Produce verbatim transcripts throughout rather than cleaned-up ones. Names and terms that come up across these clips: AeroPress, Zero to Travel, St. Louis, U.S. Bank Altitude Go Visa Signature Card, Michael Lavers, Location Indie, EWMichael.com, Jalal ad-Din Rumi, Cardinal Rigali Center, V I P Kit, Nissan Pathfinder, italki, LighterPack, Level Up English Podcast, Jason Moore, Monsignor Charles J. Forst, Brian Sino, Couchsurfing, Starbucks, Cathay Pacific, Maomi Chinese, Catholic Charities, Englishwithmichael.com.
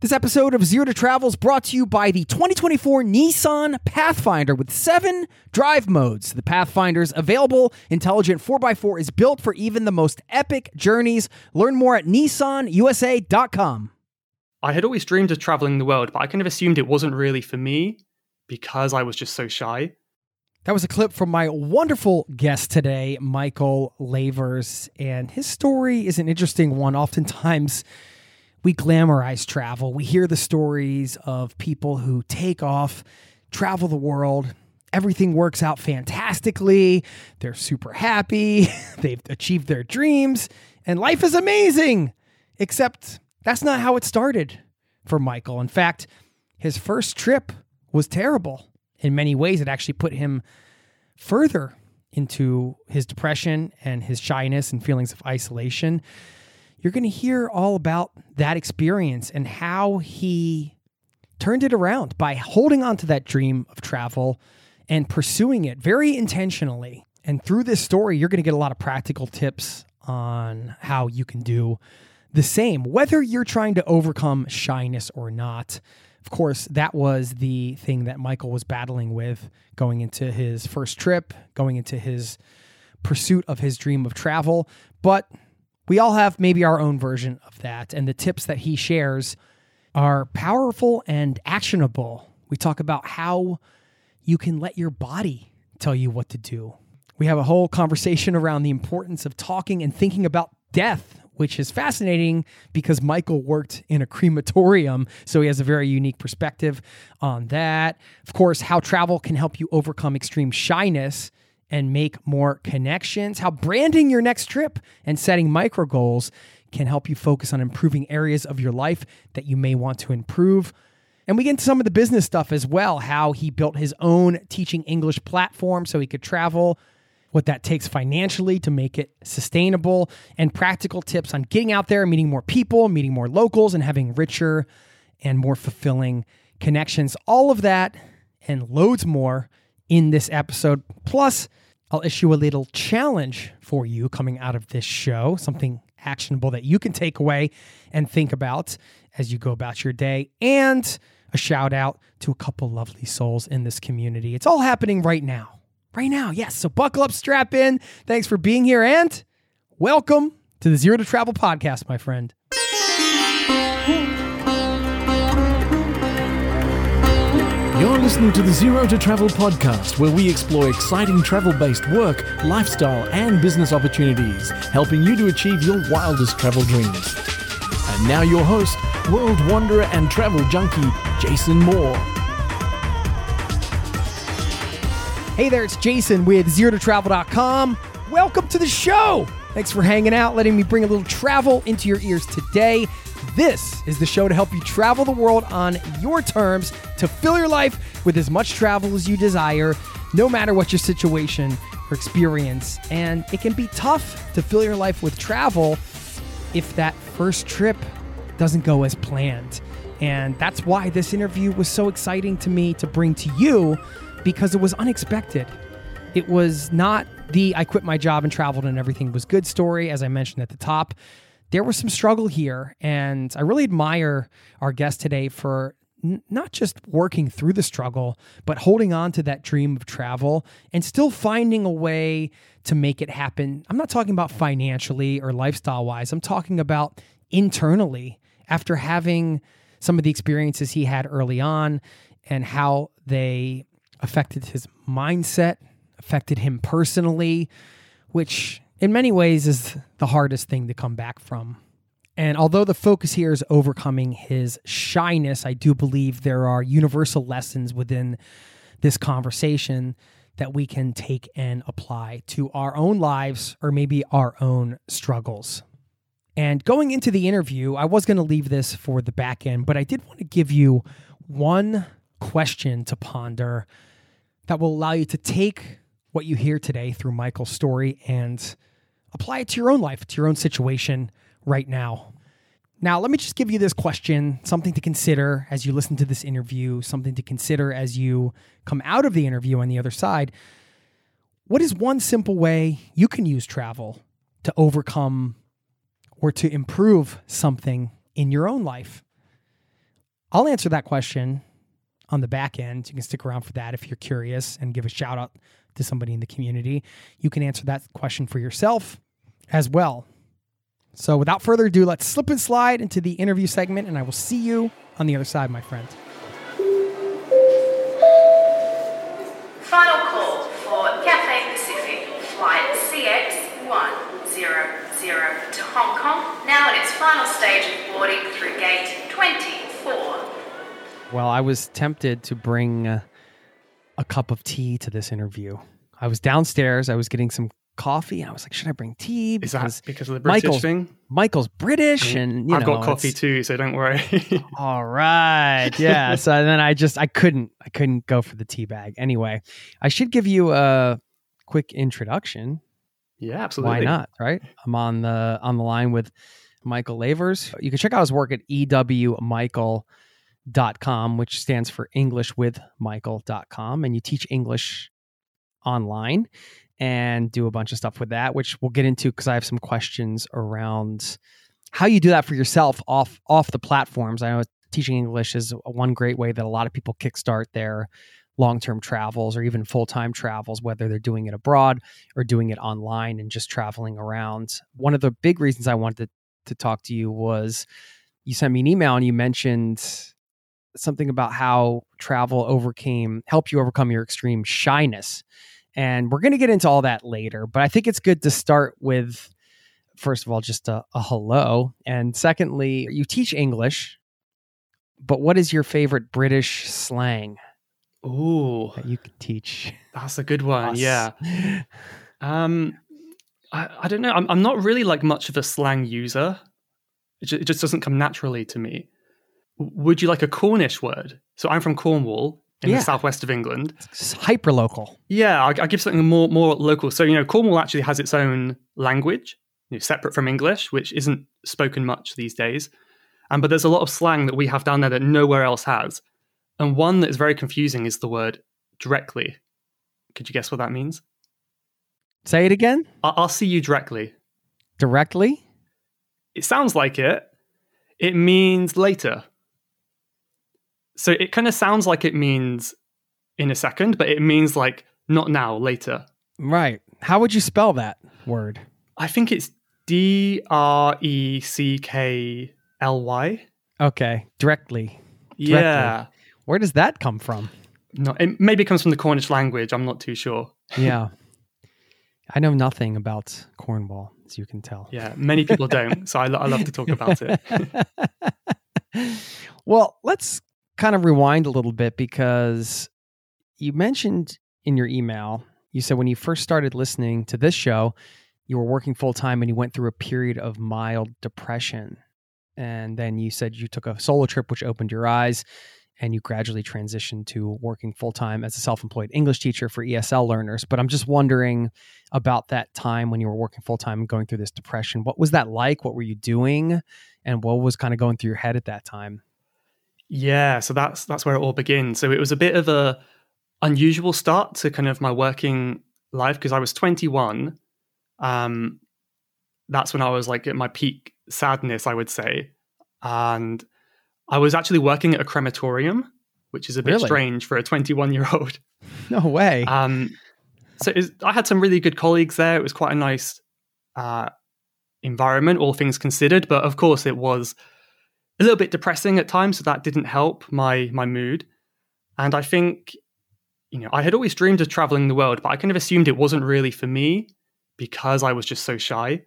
This episode of Zero to Travel is brought to you by the twenty twenty-four Nissan Pathfinder with seven drive modes. The Pathfinder's available intelligent four by four is built for even the most epic journeys. Learn more at nissan u s a dot com. I had always dreamed of traveling the world, but I kind of assumed it wasn't really for me because I was just so shy. That was a clip from my wonderful guest today, Michael Lavers, and his story is an interesting one. Oftentimes, we glamorize travel. We hear the stories of people who take off, travel the world. Everything works out fantastically. They're super happy. They've achieved their dreams. And life is amazing. Except that's not how it started for Michael. In fact, his first trip was terrible. In many ways, it actually put him further into his depression and his shyness and feelings of isolation. You're going to hear all about that experience and how he turned it around by holding on to that dream of travel and pursuing it very intentionally. And through this story, you're going to get a lot of practical tips on how you can do the same, whether you're trying to overcome shyness or not. Of course, that was the thing that Michael was battling with going into his first trip, going into his pursuit of his dream of travel. But we all have maybe our own version of that, and the tips that he shares are powerful and actionable. We talk about how you can let your body tell you what to do. We have a whole conversation around the importance of talking and thinking about death, which is fascinating because Michael worked in a crematorium, so he has a very unique perspective on that. Of course, how travel can help you overcome extreme shyness and make more connections, how branding your next trip and setting micro goals can help you focus on improving areas of your life that you may want to improve. And we get into some of the business stuff as well, how he built his own teaching English platform so he could travel, what that takes financially to make it sustainable, and practical tips on getting out there, meeting more people, meeting more locals, and having richer and more fulfilling connections. All of that and loads more in this episode. Plus, I'll issue a little challenge for you coming out of this show, something actionable that you can take away and think about as you go about your day, and a shout out to a couple lovely souls in this community. It's all happening right now. Right now, yes. So buckle up, strap in. Thanks for being here, and welcome to the Zero to Travel podcast, my friend. You're listening to the Zero to Travel podcast, where we explore exciting travel-based work, lifestyle, and business opportunities, helping you to achieve your wildest travel dreams. And now your host, world wanderer and travel junkie, Jason Moore. Hey there, it's Jason with zero to travel dot com. Welcome to the show. Thanks for hanging out, letting me bring a little travel into your ears today. This is the show to help you travel the world on your terms, to fill your life with as much travel as you desire, no matter what your situation or experience. And it can be tough to fill your life with travel if that first trip doesn't go as planned. And that's why this interview was so exciting to me to bring to you, because it was unexpected. It was not the I quit my job and traveled and everything was good story, as I mentioned at the top. There was some struggle here, and I really admire our guest today for n- not just working through the struggle, but holding on to that dream of travel and still finding a way to make it happen. I'm not talking about financially or lifestyle-wise. I'm talking about internally, after having some of the experiences he had early on and how they affected his mindset, affected him personally, which in many ways is the hardest thing to come back from. And although the focus here is overcoming his shyness, I do believe there are universal lessons within this conversation that we can take and apply to our own lives or maybe our own struggles. And going into the interview, I was going to leave this for the back end, but I did want to give you one question to ponder that will allow you to take what you hear today through Michael's story and apply it to your own life, to your own situation right now. Now, let me just give you this question, something to consider as you listen to this interview, something to consider as you come out of the interview on the other side. What is one simple way you can use travel to overcome or to improve something in your own life? I'll answer that question on the back end. You can stick around for that if you're curious and give a shout out to somebody in the community. You can answer that question for yourself as well. So without further ado, let's slip and slide into the interview segment, and I will see you on the other side, my friend. Final call for Cathay Pacific Flight C X one zero zero to Hong Kong, now at its final stage of boarding through gate twenty-four. Well, I was tempted to bring uh, a cup of tea to this interview. I was downstairs. I was getting some coffee, and I was like, should I bring tea? Because, because of the British Michael's, thing? Michael's British, and you I've know, got coffee too, so don't worry. All right, yeah. So then I just I couldn't I couldn't go for the tea bag anyway. I should give you a quick introduction. Yeah, absolutely. Why not? Right. I'm on the on the line with Michael Lavers. You can check out his work at E W Michael dot com, which stands for English with Michael dot com, and you teach English online and do a bunch of stuff with that, which we'll get into because I have some questions around how you do that for yourself off off the platforms. I know teaching English is one great way that a lot of people kickstart their long-term travels or even full-time travels, whether they're doing it abroad or doing it online and just traveling around. One of the big reasons I wanted to, to talk to you was you sent me an email and you mentioned something about how travel overcame, helped you overcome your extreme shyness. And we're going to get into all that later, but I think it's good to start with, first of all, just a, a hello. And secondly, you teach English, but what is your favorite British slang? Ooh, that you could teach. That's a good one. Us. Yeah. Um, I, I don't know. I'm, I'm not really like much of a slang user. It just, it just doesn't come naturally to me. Would you like a Cornish word? So I'm from Cornwall. In yeah. the southwest of England. It's hyper-local. Yeah, I'll, I'll give something more more local. So, you know, Cornwall actually has its own language, you know, separate from English, which isn't spoken much these days. Um, but there's a lot of slang that we have down there that nowhere else has. And one that is very confusing is the word directly. Could you guess what that means? Say it again? I- I'll see you directly. Directly? It sounds like it. It means later. So it kind of sounds like it means in a second, but it means like not now, later. Right. How would you spell that word? I think it's D R E C K L Y. Okay. Directly. Yeah. Directly. Where does that come from? No, it maybe comes from the Cornish language. I'm not too sure. Yeah. I know nothing about Cornwall, as you can tell. Yeah. Many people don't. So I, lo- I love to talk about it. Well, let's kind of rewind a little bit, because you mentioned in your email, you said when you first started listening to this show, you were working full time and you went through a period of mild depression. And then you said you took a solo trip, which opened your eyes, and you gradually transitioned to working full time as a self-employed English teacher for E S L learners. But I'm just wondering about that time when you were working full time and going through this depression. What was that like? What were you doing? And what was kind of going through your head at that time? Yeah, so that's that's where it all begins. So it was a bit of a unusual start to kind of my working life, because I was twenty-one. Um, that's when I was like at my peak sadness, I would say. And I was actually working at a crematorium, which is a bit really? strange for a twenty-one-year-old. No way. Um, so it was, I had some really good colleagues there. It was quite a nice uh, environment, all things considered. But of course, it was a little bit depressing at times, so that didn't help my my mood. And I think you know, I had always dreamed of traveling the world, but I kind of assumed it wasn't really for me because I was just so shy.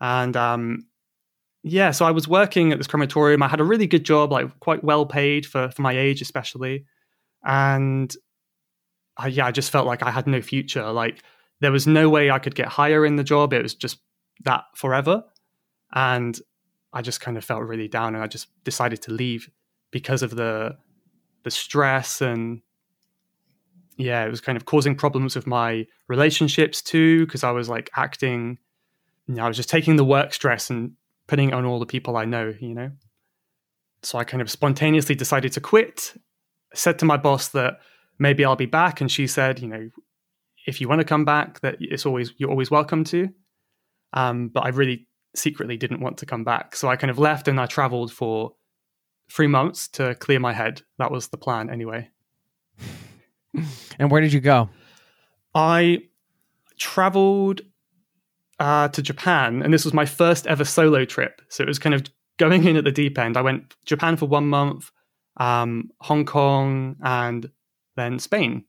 And um, yeah, so I was working at this crematorium. I had a really good job, like quite well paid for, for my age, especially. And I, yeah, I just felt like I had no future. Like there was no way I could get higher in the job. It was just that forever. And I just kind of felt really down, and I just decided to leave because of the the stress, and yeah, it was kind of causing problems with my relationships too, because I was like acting, you know, I was just taking the work stress and putting it on all the people I know, you know. So I kind of spontaneously decided to quit. I said to my boss that maybe I'll be back, and she said, you know, if you want to come back, that it's always, you're always welcome to. Um, but I really secretly didn't want to come back. So I kind of left, and I traveled for three months to clear my head. That was the plan anyway. And where did you go? I traveled uh, to Japan, and this was my first ever solo trip. So it was kind of going in at the deep end. I went to Japan for one month, um, Hong Kong, and then Spain.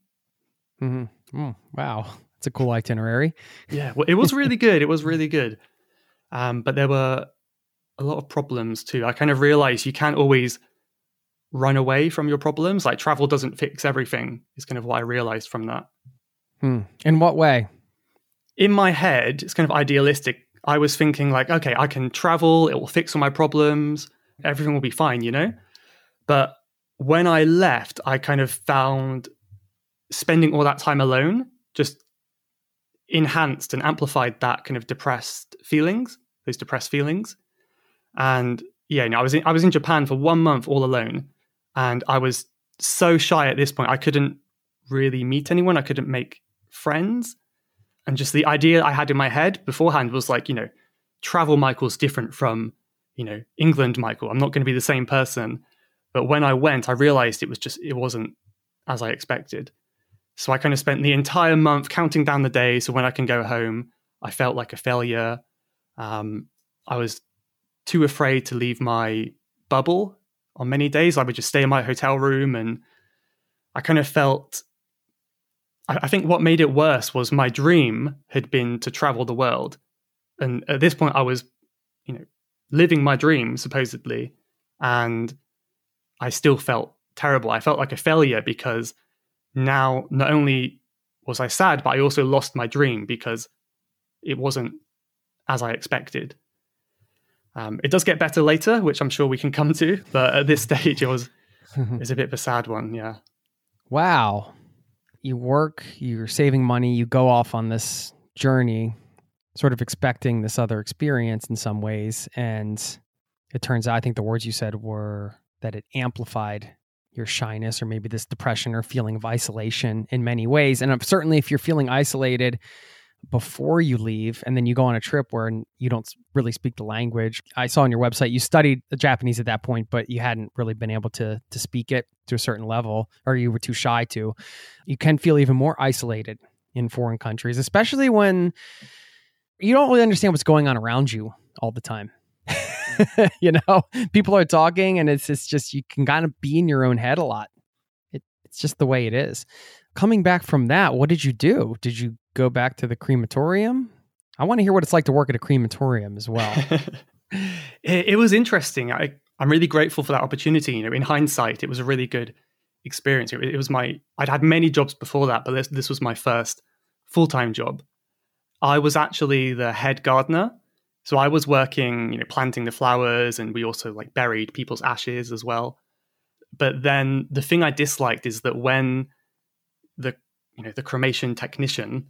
Mm-hmm. Oh, wow. That's a cool itinerary. Yeah, well, it was really good. It was really good. Um, but there were a lot of problems too. I kind of realized you can't always run away from your problems. Like travel doesn't fix everything is kind of what I realized from that. Hmm. In what way? In my head, it's kind of idealistic. I was thinking like, okay, I can travel. It will fix all my problems. Everything will be fine, you know? But when I left, I kind of found spending all that time alone just enhanced and amplified that kind of depressed feelings, those depressed feelings. And yeah, you know, I was in, I was in Japan for one month all alone, and I was so shy at this point. I couldn't really meet anyone. I couldn't make friends. And just the idea I had in my head beforehand was like, you know, travel Michael's different from, you know, England Michael. I'm not going to be the same person. But when I went, I realized it was just, it wasn't as I expected. So I kind of spent the entire month counting down the days. So when I can go home, I felt like a failure. Um, I was too afraid to leave my bubble on many days. I would just stay in my hotel room, and I kind of felt, I, I think what made it worse was my dream had been to travel the world. And at this point I was, you know, living my dream supposedly. And I still felt terrible. I felt like a failure because now not only was I sad, but I also lost my dream because it wasn't as I expected. Um, it does get better later, which I'm sure we can come to, but at this stage it was it's a bit of a sad one, yeah. Wow. You work, you're saving money, you go off on this journey, sort of expecting this other experience in some ways, and it turns out, I think the words you said were that it amplified your shyness or maybe this depression or feeling of isolation in many ways. And certainly if you're feeling isolated before you leave, and then you go on a trip where you don't really speak the language. I saw on your website, you studied Japanese at that point, but you hadn't really been able to to speak it to a certain level, or you were too shy to. You can feel even more isolated in foreign countries, especially when you don't really understand what's going on around you all the time. You know, people are talking and it's, it's just, you can kind of be in your own head a lot. It, it's just the way it is. Coming back from that, what did you do? Did you go back to the crematorium? I want to hear what it's like to work at a crematorium as well. it, it was interesting. I, I'm really grateful for that opportunity. You know, in hindsight, it was a really good experience. It, it was my, I'd had many jobs before that, but this, this was my first full-time job. I was actually the head gardener. So I was working, you know, planting the flowers, and we also like buried people's ashes as well. But then the thing I disliked is that when the, you know, the cremation technician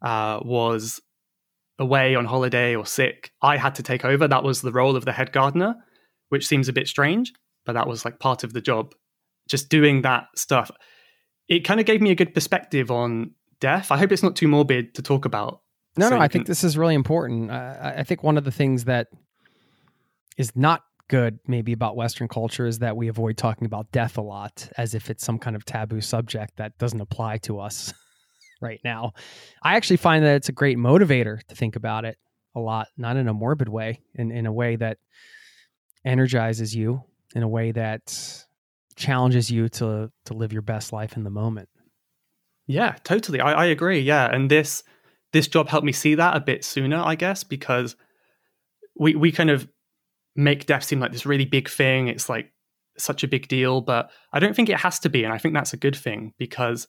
Uh, was away on holiday or sick, I had to take over. That was the role of the head gardener, which seems a bit strange, but that was like part of the job. Just doing that stuff, it kind of gave me a good perspective on death. I hope it's not too morbid to talk about. No, so no, I can... think this is really important. I, I think one of the things that is not good maybe about Western culture is that we avoid talking about death a lot as if it's some kind of taboo subject that doesn't apply to us. Right now, I actually find that it's a great motivator to think about it a lot, not in a morbid way, in, in a way that energizes you, in a way that challenges you to to live your best life in the moment. Yeah, totally. I, I agree. Yeah. And this this job helped me see that a bit sooner, I guess, because we we kind of make deaf seem like this really big thing. It's like such a big deal, but I don't think it has to be. And I think that's a good thing, because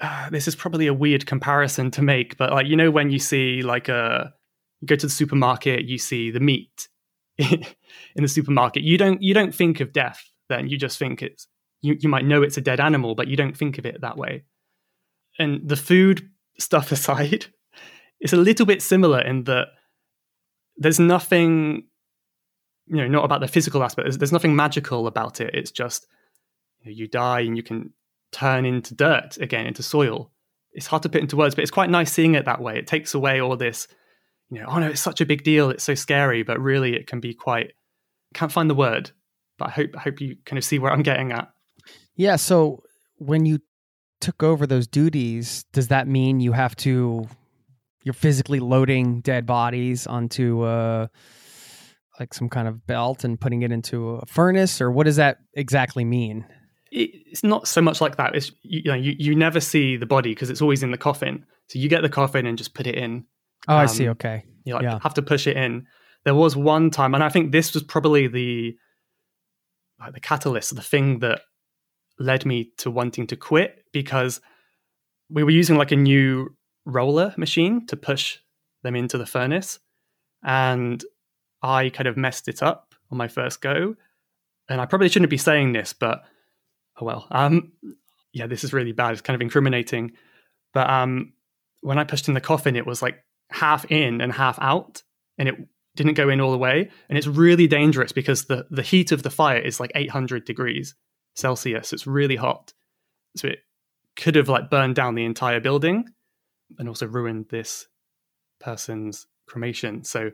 uh, this is probably a weird comparison to make, but like, you know, when you see like a, you go to the supermarket, you see the meat in the supermarket, you don't, you don't think of death then. You just think it's, you, you might know it's a dead animal, but you don't think of it that way. And the food stuff aside, it's a little bit similar in that there's nothing, you know, not about the physical aspect. There's, there's nothing magical about it. It's just, you know, you die and you can turn into dirt again, into soil. It's hard to put into words, but it's quite nice seeing it that way. It takes away all this, you know, oh no, it's such a big deal, it's so scary, but really it can be quite, can't find the word, but I hope, I hope you kind of see where I'm getting at. Yeah. So when you took over those duties, does that mean you have to, you're physically loading dead bodies onto uh like some kind of belt and putting it into a furnace, or what does that exactly mean? It's not so much like that. It's, you know, you, you never see the body because it's always in the coffin. So you get the coffin and just put it in. Oh, um, I see. Okay. You like, yeah. have to push it in. There was one time, and I think this was probably the, like the catalyst, the thing that led me to wanting to quit, because we were using like a new roller machine to push them into the furnace. And I kind of messed it up on my first go. And I probably shouldn't be saying this, but oh well. Um, yeah, this is really bad. It's kind of incriminating. But um, when I pushed in the coffin, it was like half in and half out, and it didn't go in all the way. And it's really dangerous because the, the heat of the fire is like eight hundred degrees Celsius. It's really hot. So it could have like burned down the entire building and also ruined this person's cremation. So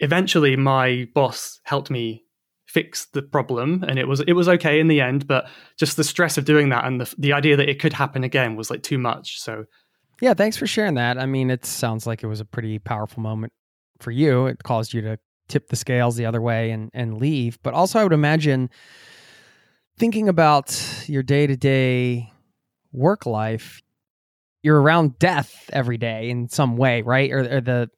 eventually my boss helped me fix the problem, and it was it was okay in the end, but just the stress of doing that and the the idea that it could happen again was like too much. So yeah, thanks for sharing that. I mean, it sounds like it was a pretty powerful moment for you. It caused you to tip the scales the other way and and leave. But also I would imagine thinking about your day-to-day work life, you're around death every day in some way, right? Or, or the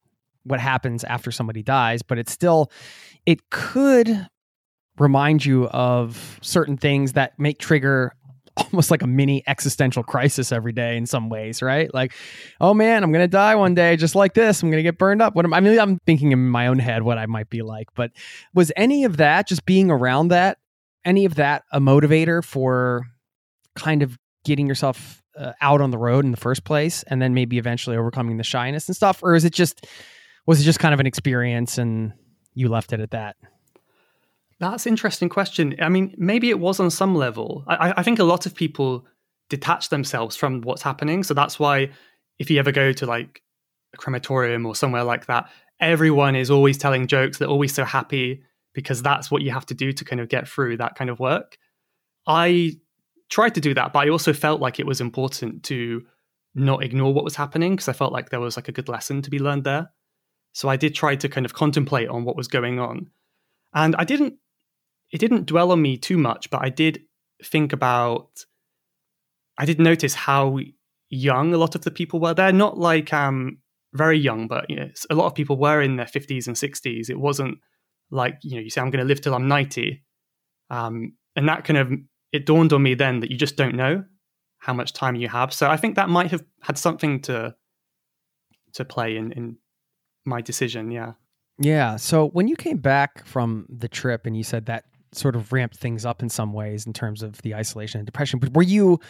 what happens after somebody dies, but it's still, it could remind you of certain things that make trigger almost like a mini existential crisis every day in some ways, right? Like, oh man, I'm going to die one day just like this. I'm going to get burned up. What am I mean, I'm thinking in my own head what I might be like, but was any of that, just being around that, any of that a motivator for kind of getting yourself uh, out on the road in the first place, and then maybe eventually overcoming the shyness and stuff? Or is it just, was it just kind of an experience and you left it at that? That's an interesting question. I mean, maybe it was on some level. I, I think a lot of people detach themselves from what's happening. So that's why if you ever go to like a crematorium or somewhere like that, everyone is always telling jokes. They're always so happy because that's what you have to do to kind of get through that kind of work. I tried to do that, but I also felt like it was important to not ignore what was happening, because I felt like there was like a good lesson to be learned there. So I did try to kind of contemplate on what was going on. And I didn't, it didn't dwell on me too much, but I did think about, I did notice how young a lot of the people were there. Not like um, very young, but you know, a lot of people were in their fifties and sixties. It wasn't like, you know, you say, I'm going to live till I'm ninety. Um, and that kind of, it dawned on me then that you just don't know how much time you have. So I think that might have had something to to play in, in my decision. Yeah. Yeah. So when you came back from the trip and you said that sort of ramped things up in some ways in terms of the isolation and depression, but were you,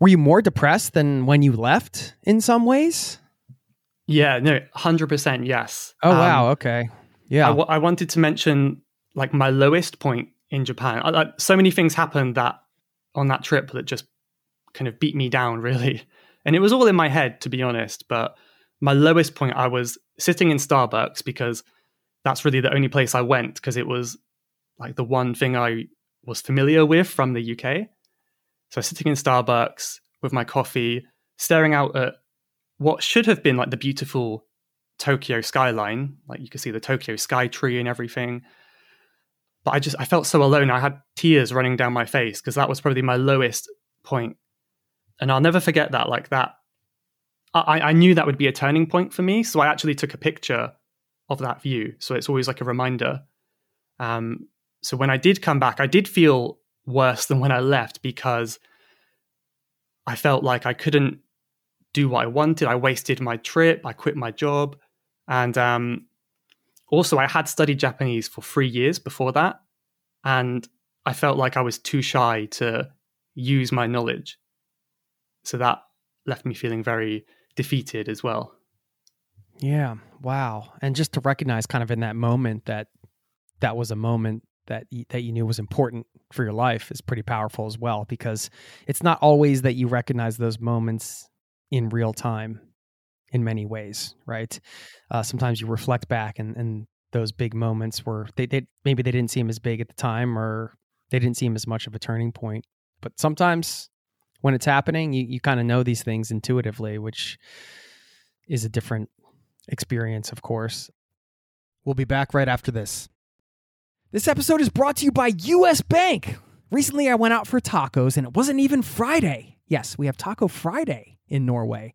were you more depressed than when you left in some ways? Yeah, no, one hundred percent. Yes. Oh, um, wow. Okay. Yeah. I, w- I wanted to mention like my lowest point in Japan. I, I, so many things happened that on that trip that just kind of beat me down really. And it was all in my head, to be honest, but my lowest point, I was sitting in Starbucks because that's really the only place I went, because it was like the one thing I was familiar with from the U K. So sitting in Starbucks with my coffee, staring out at what should have been like the beautiful Tokyo skyline. Like you could see the Tokyo sky tree and everything. But I just, I felt so alone. I had tears running down my face because that was probably my lowest point. And I'll never forget that, like that. I, I knew that would be a turning point for me. So I actually took a picture of that view. So it's always like a reminder. Um, so when I did come back, I did feel worse than when I left because I felt like I couldn't do what I wanted. I wasted my trip. I quit my job. And um, also I had studied Japanese for three years before that. And I felt like I was too shy to use my knowledge. So that left me feeling very defeated as well. Yeah. Wow. And just to recognize kind of in that moment that that was a moment that you, that you knew was important for your life is pretty powerful as well, because it's not always that you recognize those moments in real time in many ways, right? Uh, sometimes you reflect back and, and those big moments were, they, they maybe they didn't seem as big at the time, or they didn't seem as much of a turning point. But sometimes when it's happening, you, you kind of know these things intuitively, which is a different experience, of course. We'll be back right after this. This episode is brought to you by U S. Bank. Recently, I went out for tacos, and it wasn't even Friday. Yes, we have Taco Friday in Norway,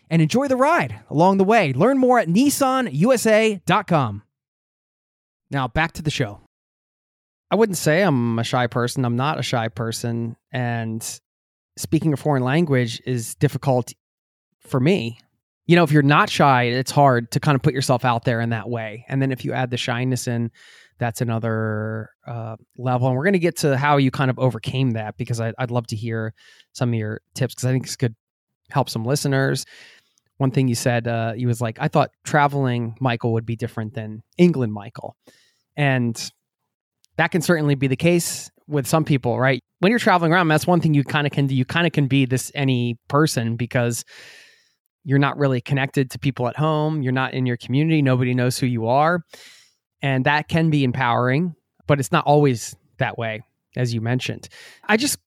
and enjoy the ride along the way. Learn more at nissan u s a dot com. Now back to the show. I wouldn't say I'm a shy person. I'm not a shy person. And speaking a foreign language is difficult for me. You know, if you're not shy, it's hard to kind of put yourself out there in that way. And then if you add the shyness in, that's another uh, level. And we're going to get to how you kind of overcame that, because I, I'd love to hear some of your tips, because I think this could help some listeners. One thing you said, uh, you was like, I thought traveling Michael would be different than England Michael. And that can certainly be the case with some people, right? When you're traveling around, that's one thing you kind of can do. You kind of can be this any person, because you're not really connected to people at home. You're not in your community. Nobody knows who you are. And that can be empowering, but it's not always that way, as you mentioned. I just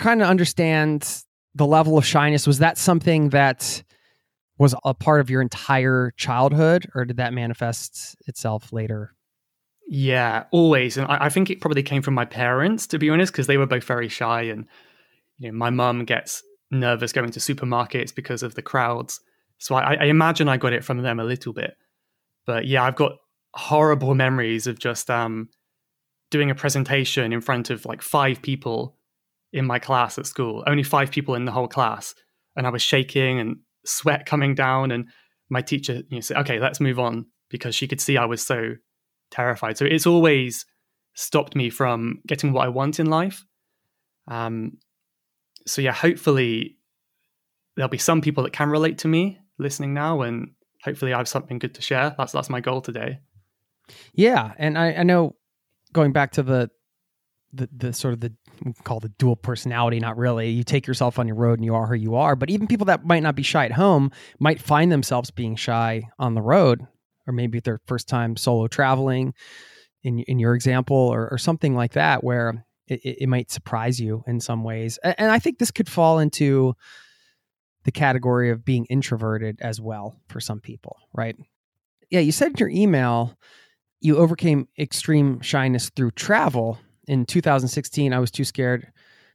kind of understand the level of shyness. Was that something that was a part of your entire childhood, or did that manifest itself later? Yeah, always. And I, I think it probably came from my parents, to be honest, because they were both very shy. And you know, my mom gets nervous going to supermarkets because of the crowds. So I, I imagine I got it from them a little bit. But yeah, I've got horrible memories of just um, doing a presentation in front of like five people in my class at school, only five people in the whole class. And I was shaking and sweat coming down. And my teacher, you know, said, okay, let's move on. because she could see I was so terrified. So it's always stopped me from getting what I want in life. Um, so yeah, hopefully there'll be some people that can relate to me listening now, and hopefully I have something good to share. That's that's my goal today. Yeah, and I, I know going back to the the the sort of the we call the dual personality, not really. You take yourself on your road and you are who you are, but even people that might not be shy at home might find themselves being shy on the road, or maybe their first time solo traveling in in your example, or, or something like that, where it, it might surprise you in some ways. And I think this could fall into the category of being introverted as well for some people, right? Yeah, you said in your email, you overcame extreme shyness through travel. In two thousand sixteen, I was too scared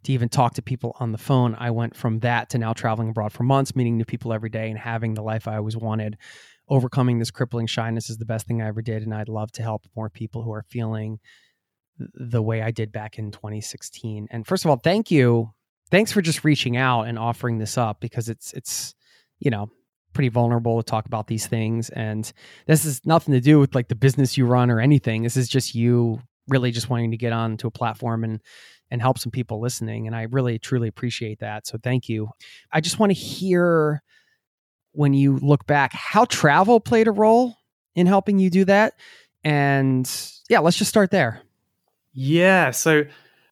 to even talk to people on the phone. I went from that to now traveling abroad for months, meeting new people every day and having the life I always wanted. Overcoming this crippling shyness is the best thing I ever did, and I'd love to help more people who are feeling the way I did back in twenty sixteen. And first of all, thank you. Thanks for just reaching out and offering this up, because it's, it's, you know, pretty vulnerable to talk about these things. And this is nothing to do with like the business you run or anything. This is just you really just wanting to get on to a platform and, and help some people listening. And I really, truly appreciate that. So thank you. I just want to hear, when you look back, how travel played a role in helping you do that. And yeah, let's just start there. Yeah. So,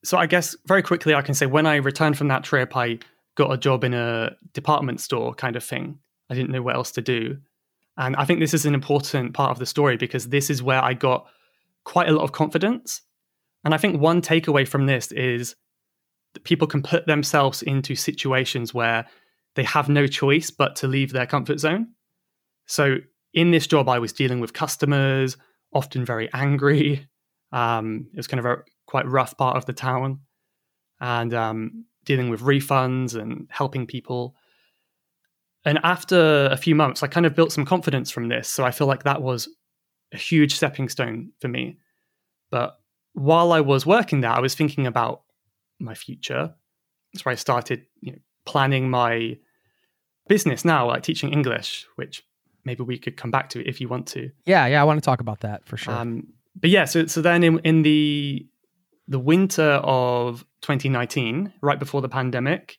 So I guess very quickly I can say when I returned from that trip, I got a job in a department store kind of thing. I didn't know what else to do. And I think this is an important part of the story, because this is where I got quite a lot of confidence. And I think one takeaway from this is that people can put themselves into situations where they have no choice but to leave their comfort zone. So in this job, I was dealing with customers, often very angry. Um, it was kind of a quite rough part of the town, and um, dealing with refunds and helping people. And after a few months, I kind of built some confidence from this. So I feel like that was a huge stepping stone for me. But while I was working there, I was thinking about my future. That's where I started, you know, planning my business now, like teaching English, which maybe we could come back to if you want to. Yeah, yeah, I want to talk about that for sure. Um, but yeah, so so then in, in the... The winter of twenty nineteen, right before the pandemic,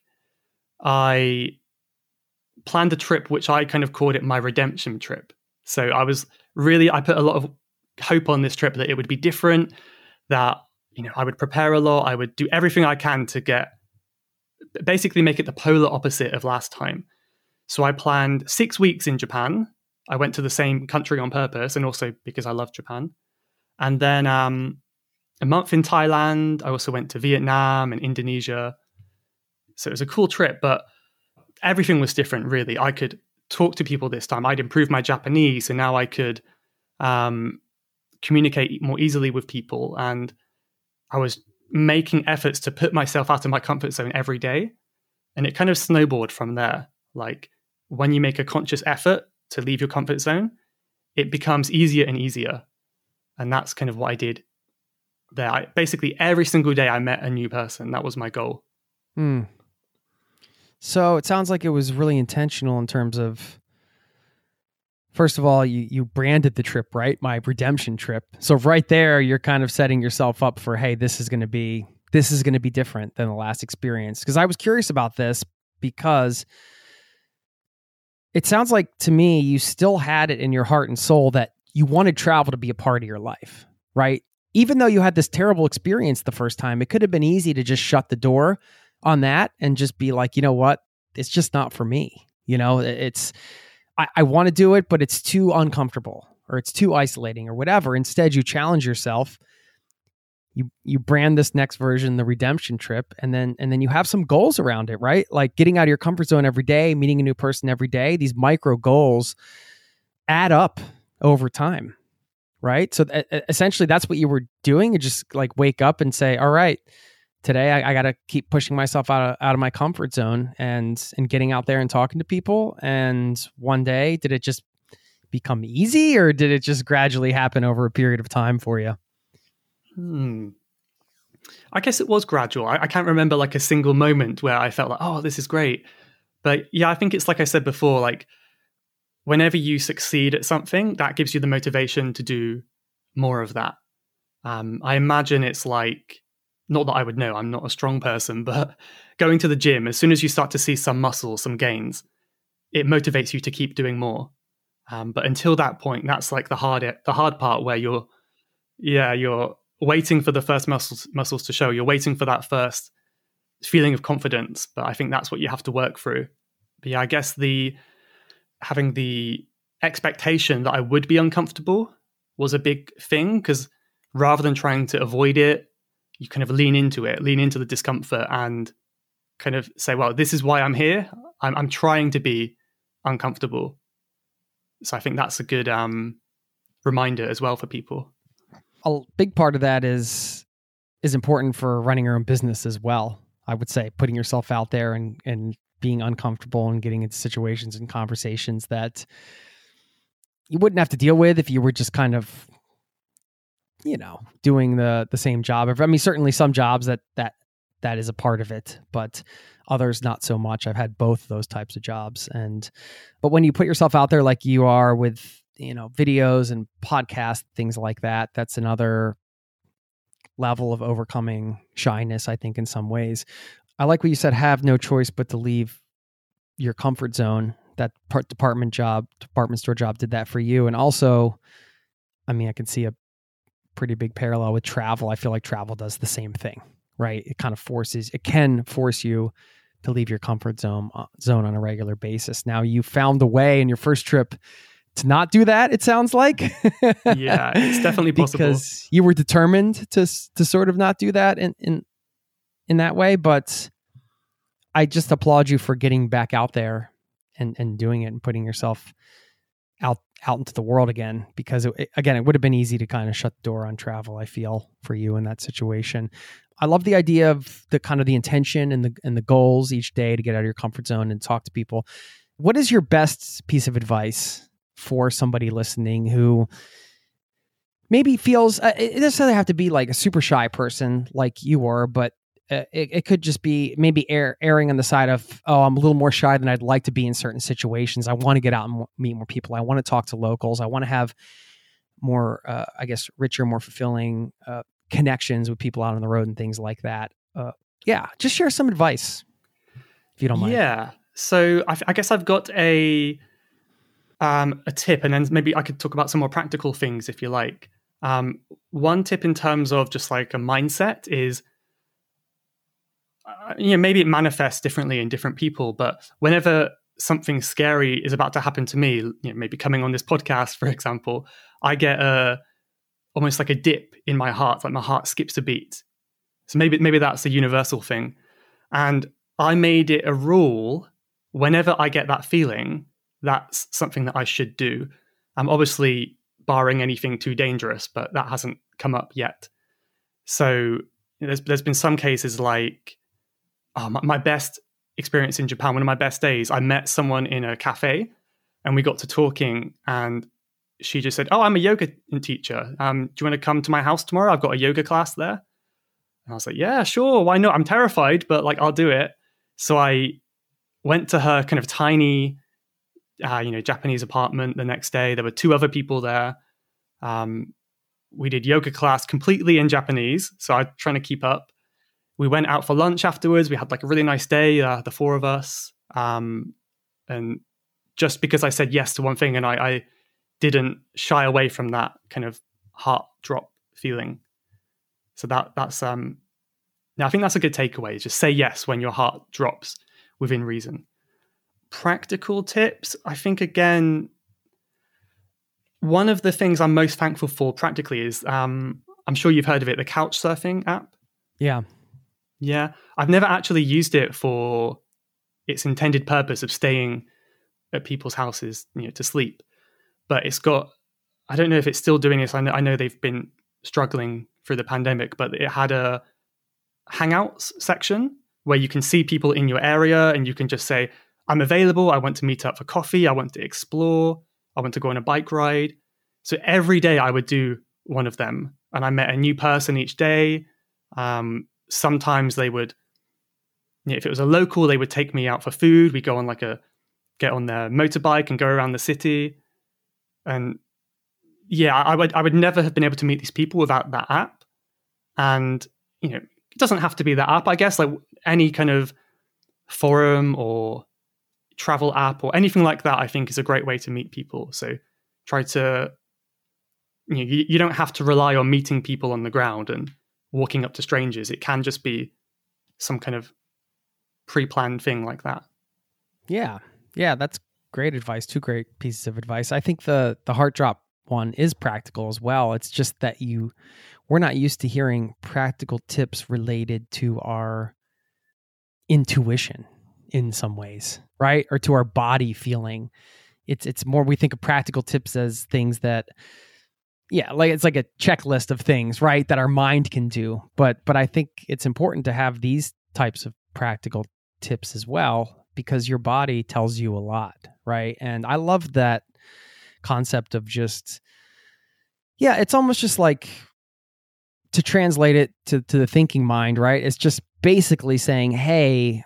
I planned a trip, which I kind of called it my redemption trip. So I was really, I put a lot of hope on this trip that it would be different, that, you know, I would prepare a lot. I would do everything I can to get, basically make it the polar opposite of last time. So I planned six weeks in Japan. I went to the same country on purpose, and also because I love Japan. And then, um, a month in Thailand. I also went to Vietnam and Indonesia. So it was a cool trip, but everything was different, really. I could talk to people this time. I'd improved my Japanese, and now I could um, communicate more easily with people. And I was making efforts to put myself out of my comfort zone every day. And it kind of snowballed from there. Like when you make a conscious effort to leave your comfort zone, it becomes easier and easier. And that's kind of what I did there. I, basically every single day I met a new person. That was my goal. Hmm. So it sounds like it was really intentional in terms of, first of all, you, you branded the trip, right? My redemption trip. So right there, you're kind of setting yourself up for, hey, this is going to be, this is going to be different than the last experience. Because I was curious about this, because it sounds like to me, you still had it in your heart and soul that you wanted travel to be a part of your life, right? Even though you had this terrible experience the first time, it could have been easy to just shut the door on that and just be like, you know what? It's just not for me. You know, it's, I, I want to do it, but it's too uncomfortable, or it's too isolating, or whatever. Instead, you challenge yourself. You, you brand this next version the redemption trip, and then, and then you have some goals around it, right? Like getting out of your comfort zone every day, meeting a new person every day. These micro goals add up over time. Right. So th- essentially that's what you were doing. You just like wake up and say, all right, today I, I got to keep pushing myself out of, out of my comfort zone and, and getting out there and talking to people. And one day, did it just become easy, or did it just gradually happen over a period of time for you? Hmm. I guess it was gradual. I, I can't remember like a single moment where I felt like, oh, this is great. But yeah, I think it's like I said before, like whenever you succeed at something, that gives you the motivation to do more of that. Um, I imagine it's like, not that I would know, I'm not a strong person, but going to the gym, as soon as you start to see some muscle, some gains, it motivates you to keep doing more. Um, but until that point, that's like the hard the hard part where you're, yeah, you're waiting for the first muscles muscles to show. You're waiting for that first feeling of confidence. But I think that's what you have to work through. But yeah, I guess the having the expectation that I would be uncomfortable was a big thing, because rather than trying to avoid it, you kind of lean into it, lean into the discomfort, and kind of say, well, this is why I'm here. I'm, I'm trying to be uncomfortable. So I think that's a good um, reminder as well for people. A big part of that is is important for running your own business as well. I would say putting yourself out there and, and being uncomfortable and getting into situations and conversations that you wouldn't have to deal with if you were just kind of, you know, doing the the same job. I mean, certainly some jobs that that that is a part of it, but others not so much. I've had both of those types of jobs. And but when you put yourself out there like you are with, you know, videos and podcasts, things like that, that's another level of overcoming shyness, I think, in some ways. I like what you said, have no choice but to leave your comfort zone. That part department job, department store job did that for you. And also, I mean, I can see a pretty big parallel with travel. I feel like travel does the same thing. Right, it kind of forces, it can force you to leave your comfort zone uh, zone on a regular basis. Now you found a way in your first trip to not do that, it sounds like. Yeah, it's definitely possible. Because you were determined to to sort of not do that in, in in that way. But I just applaud you for getting back out there and and doing it and putting yourself out out into the world again, because it, it, again, it would have been easy to kind of shut the door on travel, I feel, for you in that situation. I love the idea of the kind of the intention and the and the goals each day to get out of your comfort zone and talk to people. What is your best piece of advice for somebody listening who maybe feels, uh, it doesn't have to be like a super shy person like you were, but uh, it, it could just be maybe air, erring on the side of, oh, I'm a little more shy than I'd like to be in certain situations. I want to get out and meet more people. I want to talk to locals. I want to have more, uh, I guess, richer, more fulfilling uh connections with people out on the road and things like that. Uh, yeah, just share some advice if you don't mind. Yeah, so I, I guess I've got a um, a tip, and then maybe I could talk about some more practical things if you like. Um, one tip in terms of just like a mindset is, uh, you know, maybe it manifests differently in different people, but whenever something scary is about to happen to me, you know, maybe coming on this podcast, for example, I get a almost like a dip in my heart, like my heart skips a beat. So maybe maybe that's a universal thing. And I made it a rule, whenever I get that feeling, that's something that I should do. I'm obviously barring anything too dangerous, but that hasn't come up yet. So there's there's been some cases like, oh, my, my best experience in Japan, one of my best days, I met someone in a cafe and we got to talking, and she just said, oh, I'm a yoga teacher. Um, do you want to come to my house tomorrow? I've got a yoga class there. And I was like, yeah, sure. Why not? I'm terrified, but like, I'll do it. So I went to her kind of tiny, uh, you know, Japanese apartment the next day. There were two other people there. Um, we did yoga class completely in Japanese. So I'm trying to keep up. We went out for lunch afterwards. We had like a really nice day, uh, the four of us. Um, and just because I said yes to one thing and I, I, didn't shy away from that kind of heart drop feeling. So that that's um now I think that's a good takeaway. Just say yes when your heart drops within reason. Practical tips, I think again, one of the things I'm most thankful for practically is um I'm sure you've heard of it, the Couchsurfing app. Yeah. Yeah. I've never actually used it for its intended purpose of staying at people's houses, you know, to sleep. But it's got, I don't know if it's still doing this. I know, I know they've been struggling through the pandemic, but it had a Hangouts section where you can see people in your area and you can just say, I'm available. I want to meet up for coffee. I want to explore. I want to go on a bike ride. So every day I would do one of them. And I met a new person each day. Um, sometimes they would, you know, if it was a local, they would take me out for food. We go on like a get on their motorbike and go around the city. And yeah, I would I would never have been able to meet these people without that app. And, you know, it doesn't have to be that app, I guess, like any kind of forum or travel app or anything like that, I think is a great way to meet people. So try to, you know, you, you don't have to rely on meeting people on the ground and walking up to strangers. It can just be some kind of pre-planned thing like that. Yeah. Yeah, that's great advice. Two great pieces of advice. I think the the heart drop one is practical as well. It's just that you we're not used to hearing practical tips related to our intuition in some ways, right? Or to our body feeling. It's it's more, we think of practical tips as things that, yeah, like it's like a checklist of things, right, that our mind can do. But but I think it's important to have these types of practical tips as well, because your body tells you a lot, right? And I love that concept of just, yeah, it's almost just like, to translate it to, to the thinking mind, right? It's just basically saying, hey,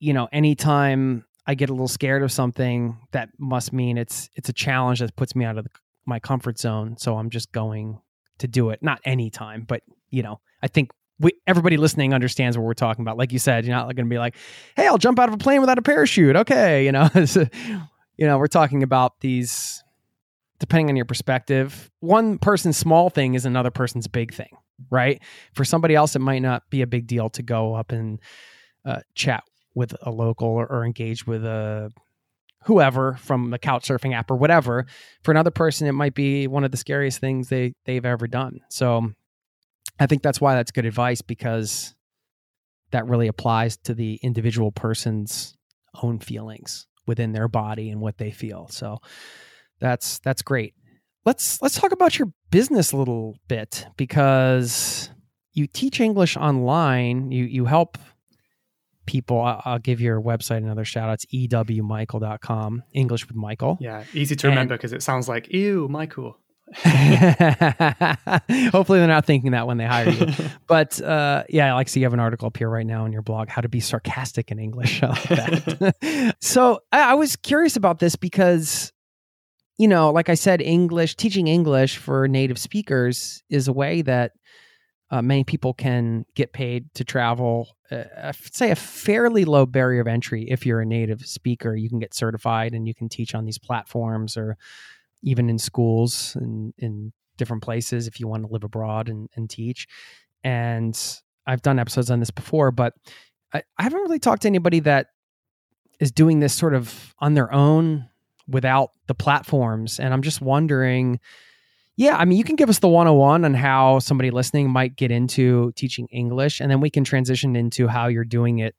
you know, anytime I get a little scared of something, that must mean it's it's a challenge that puts me out of the, my comfort zone. So I'm just going to do it. Not anytime, but, you know, I think we, everybody listening understands what we're talking about. Like you said, you're not going to be like, hey, I'll jump out of a plane without a parachute. Okay. You know, you know, we're talking about these, depending on your perspective, one person's small thing is another person's big thing, right? For somebody else, it might not be a big deal to go up and uh, chat with a local or, or engage with a whoever from the Couchsurfing app or whatever. For another person, it might be one of the scariest things they, they've ever done. So I think that's why that's good advice, because that really applies to the individual person's own feelings within their body and what they feel. So that's that's great. Let's let's talk about your business a little bit, because you teach English online. You you help people. I'll, I'll give your website another shout out. It's E W Michael dot com, English with Michael. Yeah, easy to remember because it sounds like, ew, Michael. Hopefully they're not thinking that when they hire you. But uh, yeah, I see you have an article up here right now on your blog, How to Be Sarcastic in English. I like that. So I, I was curious about this because, you know, like I said, English, teaching English for native speakers is a way that uh, many people can get paid to travel. Uh, I'd say a fairly low barrier of entry. If you're a native speaker, you can get certified and you can teach on these platforms or even in schools and in different places if you want to live abroad and, and teach. And I've done episodes on this before, but I, I haven't really talked to anybody that is doing this sort of on their own without the platforms. And I'm just wondering, yeah, I mean, you can give us the one oh one on how somebody listening might get into teaching English, and then we can transition into how you're doing it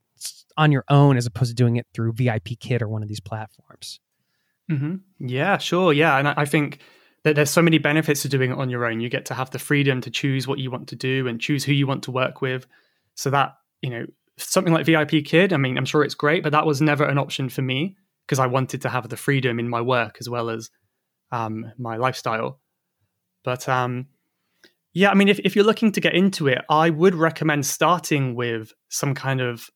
on your own as opposed to doing it through V I P Kit or one of these platforms. Mm-hmm. Yeah, sure. Yeah. And I think that there's so many benefits to doing it on your own. You get to have the freedom to choose what you want to do and choose who you want to work with. So that, you know, something like V I P Kit, I mean, I'm sure it's great, but that was never an option for me, because I wanted to have the freedom in my work as well as um, my lifestyle. But um, yeah, I mean, if, if you're looking to get into it, I would recommend starting with some kind of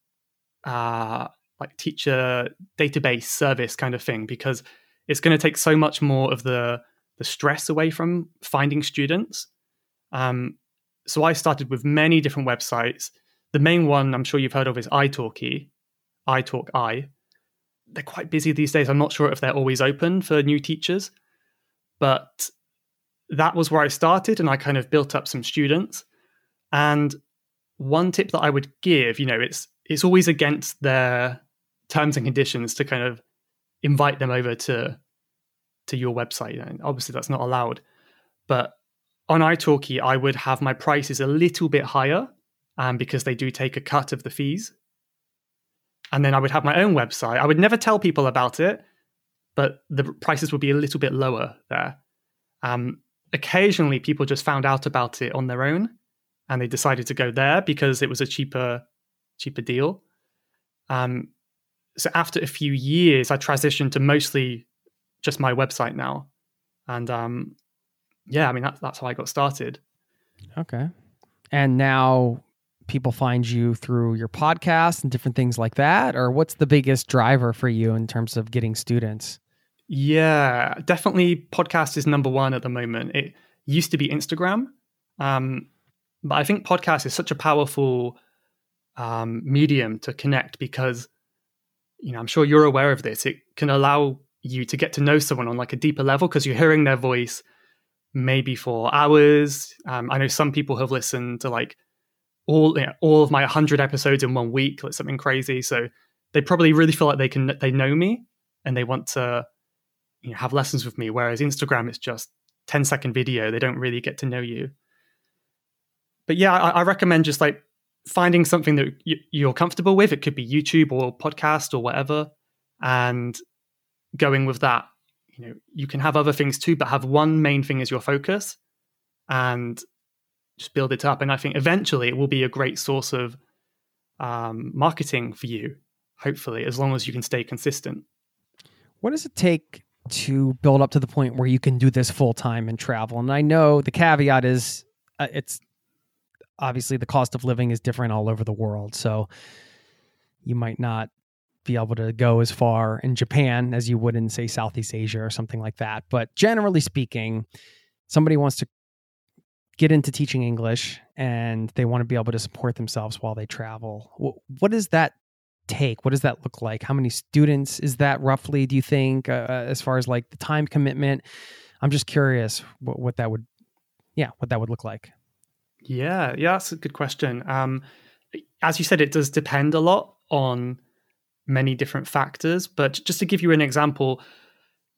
uh, like teacher database service kind of thing, because it's going to take so much more of the, the stress away from finding students. Um, so I started with many different websites. The main one I'm sure you've heard of is italki, italki. They're quite busy these days. I'm not sure if they're always open for new teachers, but that was where I started, and I kind of built up some students. And one tip that I would give, you know, it's it's always against their terms and conditions to kind of invite them over to to your website. And obviously that's not allowed. But on italki, I would have my prices a little bit higher um, because they do take a cut of the fees. And then I would have my own website. I would never tell people about it, but the prices would be a little bit lower there. Um, occasionally, people just found out about it on their own, and they decided to go there because it was a cheaper, cheaper deal. Um, so after a few years, I transitioned to mostly just my website now. And um, yeah, I mean, that's, that's how I got started. Okay. And now people find you through your podcast and different things like that? Or what's the biggest driver for you in terms of getting students? Yeah, definitely podcast is number one at the moment. It used to be Instagram. Um, but I think podcast is such a powerful um, medium to connect because, you know, I'm sure you're aware of this. It can allow you to get to know someone on like a deeper level because you're hearing their voice maybe for hours. Um, I know some people have listened to like all you know, all of my one hundred episodes in one week, like something crazy. So they probably really feel like they can they know me and they want to you know, have lessons with me. Whereas Instagram, it's just ten second video. They don't really get to know you. But yeah, I, I recommend just like finding something that y- you're comfortable with. It could be YouTube or podcast or whatever, and going with that. You know, you can have other things too, but have one main thing as your focus and just build it up. And I think eventually it will be a great source of um, marketing for you, hopefully, as long as you can stay consistent. What does it take to build up to the point where you can do this full time and travel? And I know the caveat is uh, it's obviously the cost of living is different all over the world. So you might not be able to go as far in Japan as you would in, say, Southeast Asia or something like that. But generally speaking, somebody wants to get into teaching English and they want to be able to support themselves while they travel. What does that take? What does that look like? How many students is that roughly, do you think, uh, as far as like the time commitment? I'm just curious what, what that would, yeah, what that would look like. Yeah, yeah, that's a good question. Um, as you said, it does depend a lot on many different factors, but just to give you an example,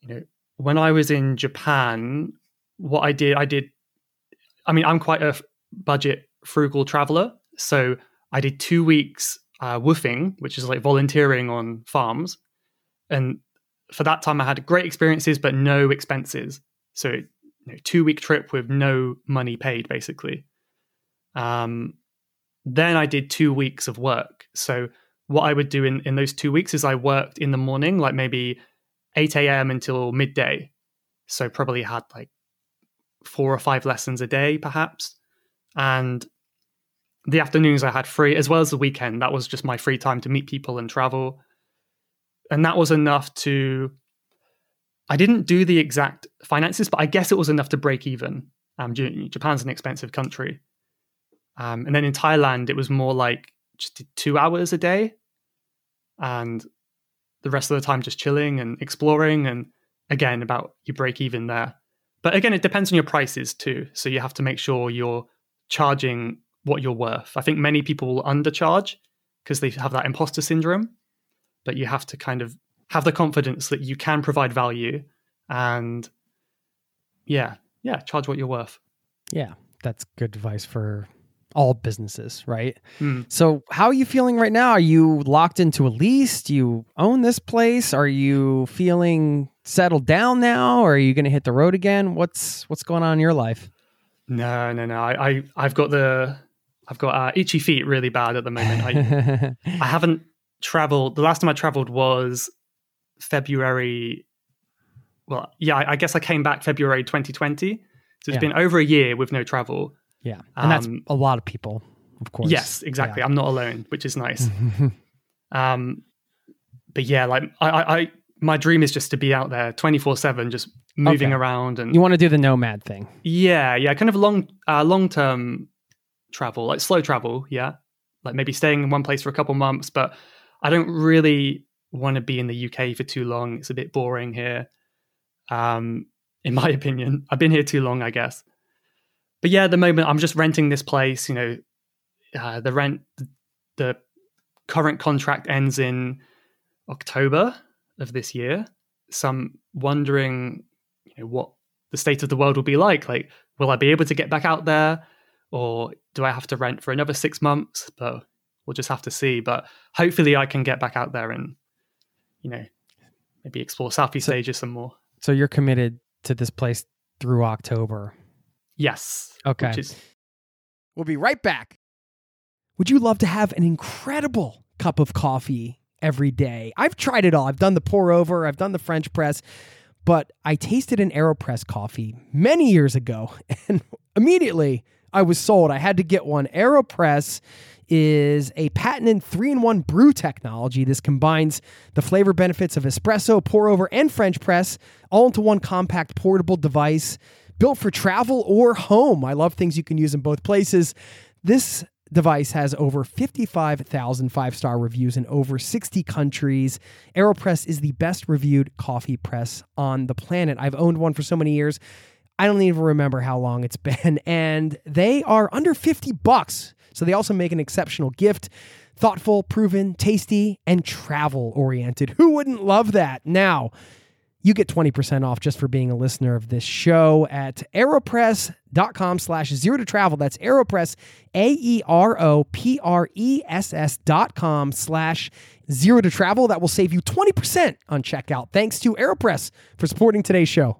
you know, when I was in Japan, what I did, I did, I mean, I'm quite a budget frugal traveler. So I did two weeks uh, woofing, which is like volunteering on farms. And for that time, I had great experiences, but no expenses. So you know, two week trip with no money paid, basically. Um, then I did two weeks of work. So what I would do in, in those two weeks is I worked in the morning, like maybe eight a.m. until midday. So probably had like four or five lessons a day, perhaps. And the afternoons I had free, as well as the weekend. That was just my free time to meet people and travel. And that was enough to, I didn't do the exact finances, but I guess it was enough to break even. Um, Japan's an expensive country. Um, and then in Thailand, it was more like, just did two hours a day and the rest of the time just chilling and exploring. And again, about you break even there. But again, it depends on your prices too. So you have to make sure you're charging what you're worth. I think many people will undercharge because they have that imposter syndrome, but you have to kind of have the confidence that you can provide value and yeah, yeah, charge what you're worth. Yeah, that's good advice for all businesses, right? Mm. So how are you feeling right now? Are you locked into a lease? Do you own this place? Are you feeling settled down now? Or are you going to hit the road again? What's what's going on in your life? No, no, no. I, I I've got the I've got uh, itchy feet really bad at the moment. I I haven't traveled. The last time I traveled was February. Well, yeah, I, I guess I came back February twenty twenty. So it's yeah. been over a year with no travel. Yeah, and that's um, a lot of people, of course. Yes, exactly. Yeah. I'm not alone, which is nice. um, but yeah, like I, I, I, my dream is just to be out there twenty-four seven, just moving okay. around. And you want to do the nomad thing? Yeah, yeah, kind of long, uh, long-term travel, like slow travel. Yeah, like maybe staying in one place for a couple months. But I don't really want to be in the U K for too long. It's a bit boring here, um, in my opinion. I've been here too long, I guess. But yeah, at the moment, I'm just renting this place. You know, uh, the rent, the current contract ends in October of this year. So I'm wondering, you know, what the state of the world will be like. Like, will I be able to get back out there? Or do I have to rent for another six months? But we'll just have to see. But hopefully I can get back out there and, you know, maybe explore Southeast so, Asia some more. So you're committed to this place through October? Yes. Okay. Is- we'll be right back. Would you love to have an incredible cup of coffee every day? I've tried it all. I've done the pour over. I've done the French press. But I tasted an AeroPress coffee many years ago. And immediately I was sold. I had to get one. AeroPress is a patented three in one brew technology. This combines the flavor benefits of espresso, pour-over, and French press all into one compact portable device built for travel or home. I love things you can use in both places. This device has over fifty-five thousand five-star reviews in over sixty countries. AeroPress is the best-reviewed coffee press on the planet. I've owned one for so many years, I don't even remember how long it's been. And they are under fifty bucks. So they also make an exceptional gift. Thoughtful, proven, tasty, and travel-oriented. Who wouldn't love that? Now, you get twenty percent off just for being a listener of this show at aeropress.com slash zero to travel. That's AeroPress, A E R O P R E S S dot com slash zero to travel. That will save you twenty percent on checkout. Thanks to AeroPress for supporting today's show.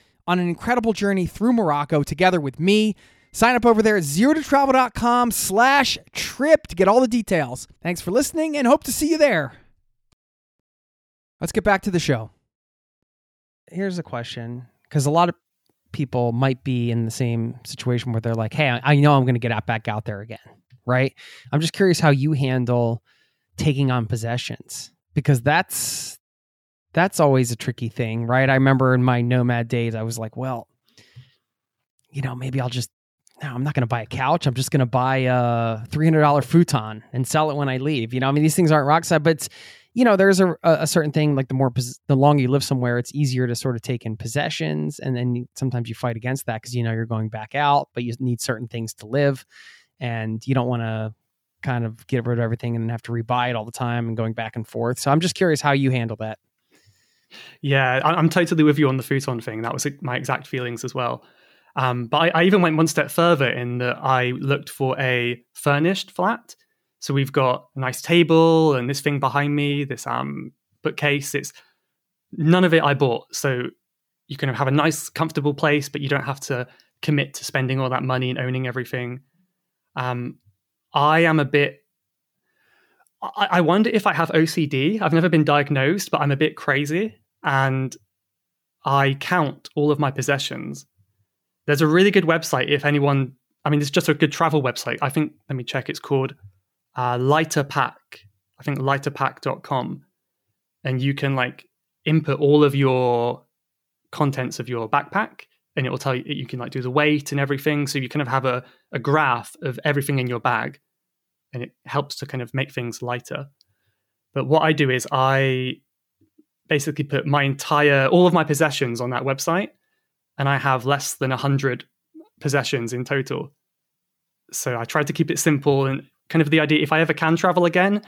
on an incredible journey through Morocco together with me, sign up over there at zerototravel.com slash trip to get all the details. Thanks for listening and hope to see you there. Let's get back to the show. Here's a question, because a lot of people might be in the same situation where they're like, hey, I know I'm going to get out back out there again, right? I'm just curious how you handle taking on possessions, because that's that's always a tricky thing, right? I remember in my nomad days, I was like, well, you know, maybe I'll just, no, I'm not going to buy a couch. I'm just going to buy a three hundred dollars futon and sell it when I leave. You know, I mean, these things aren't rock side, but it's, you know, there's a a certain thing, like the more, the longer you live somewhere, it's easier to sort of take in possessions. And then you, sometimes you fight against that because, you know, you're going back out, but you need certain things to live and you don't want to kind of get rid of everything and then have to rebuy it all the time and going back and forth. So I'm just curious how you handle that. Yeah, I'm totally with you on the futon thing. That was my exact feelings as well. Um, but I, I even went one step further in that I looked for a furnished flat. So we've got a nice table and this thing behind me, this um, bookcase. It's none of it I bought. So you can have a nice, comfortable place, but you don't have to commit to spending all that money and owning everything. Um, I am a bit... I, I wonder if I have O C D. I've never been diagnosed, but I'm a bit crazy. And I count all of my possessions. There's a really good website if anyone, I mean, it's just a good travel website. I think, let me check, it's called uh, LighterPack. I think lighter pack dot com. And you can like input all of your contents of your backpack and it will tell you, you can like do the weight and everything. So you kind of have a, a graph of everything in your bag and it helps to kind of make things lighter. But what I do is I basically put my entire, all of my possessions on that website, and I have less than one hundred possessions in total. So I try to keep it simple and kind of the idea, if I ever can travel again,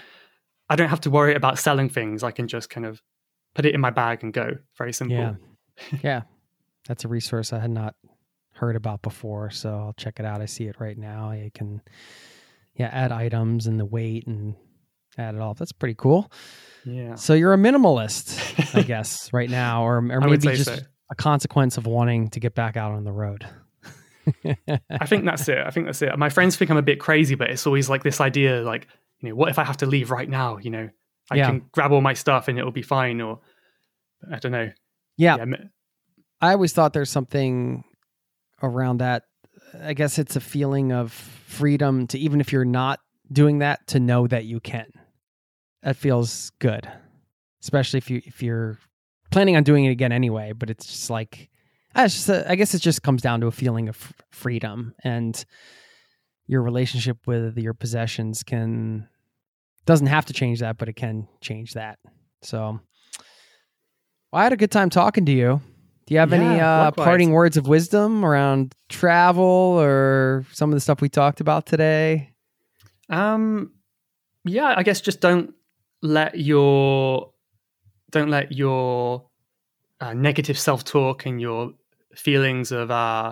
I don't have to worry about selling things. I can just kind of put it in my bag and go. Very simple. Yeah, yeah. That's a resource I had not heard about before, so I'll check it out. I see it right now. I can yeah, add items and the weight and add it all. That's pretty cool. Yeah. So you're a minimalist, I guess, right now, or, or maybe just... So. A consequence of wanting to get back out on the road. I think that's it. I think that's it. My friends think I'm a bit crazy, but it's always like this idea, like, you know, what if I have to leave right now? You know, I yeah. can grab all my stuff and it'll be fine, or I don't know. Yeah. yeah. I always thought there's something around that. I guess it's a feeling of freedom to, even if you're not doing that, to know that you can. That feels good, especially if you, if you're, planning on doing it again anyway, but it's just like, I, just, uh, I guess it just comes down to a feeling of f- freedom, and your relationship with your possessions can, doesn't have to change that, but it can change that. So, well, I had a good time talking to you. Do you have yeah, any uh, parting words of wisdom around travel or some of the stuff we talked about today? Um, yeah, I guess just don't let your Don't let your uh, negative self-talk and your feelings of, uh,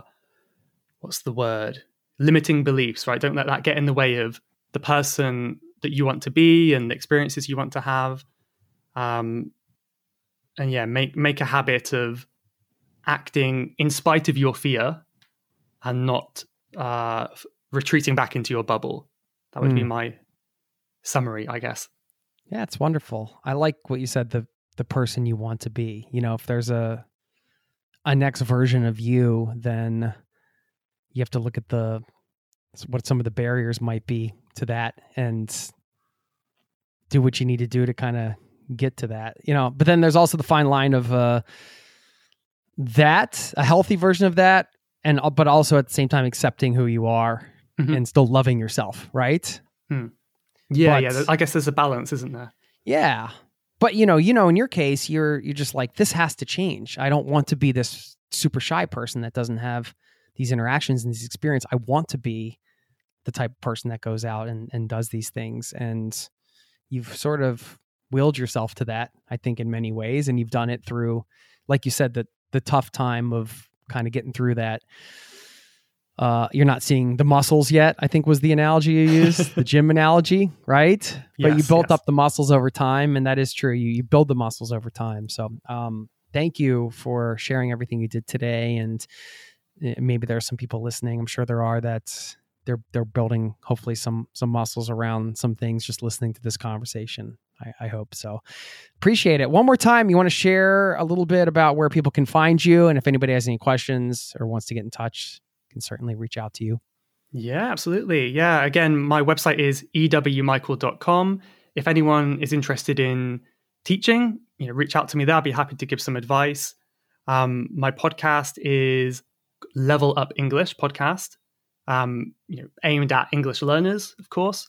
what's the word? Limiting beliefs, right? Don't let that get in the way of the person that you want to be and the experiences you want to have. Um, and yeah, make, make a habit of acting in spite of your fear and not uh, retreating back into your bubble. That would mm. be my summary, I guess. Yeah, it's wonderful. I like what you said, the the person you want to be. You know, if there's a a next version of you, then you have to look at the what some of the barriers might be to that and do what you need to do to kind of get to that, you know. But then there's also the fine line of uh, that, a healthy version of that, and but also at the same time accepting who you are mm-hmm. and still loving yourself, right? Hmm. Yeah, but, yeah. I guess there's a balance, isn't there? Yeah, but you know, you know, in your case, you're you're just like, this has to change. I don't want to be this super shy person that doesn't have these interactions and these experiences. I want to be the type of person that goes out and, and does these things. And you've sort of willed yourself to that, I think, in many ways. And you've done it through, like you said, the the tough time of kind of getting through that. Uh, you're not seeing the muscles yet, I think was the analogy you used, the gym analogy, right? Yes, but you built yes. up the muscles over time, and that is true. You you build the muscles over time. So um, thank you for sharing everything you did today. And maybe there are some people listening. I'm sure there are that they're they're building hopefully some some muscles around some things just listening to this conversation. I, I hope so. Appreciate it. One more time, you want to share a little bit about where people can find you, and if anybody has any questions or wants to get in touch, can certainly reach out to you. Yeah, absolutely. Yeah. Again, my website is E W Michael dot com. If anyone is interested in teaching, you know, reach out to me there. I'd be happy to give some advice. Um, my podcast is Level Up English Podcast, um, you know, aimed at English learners, of course.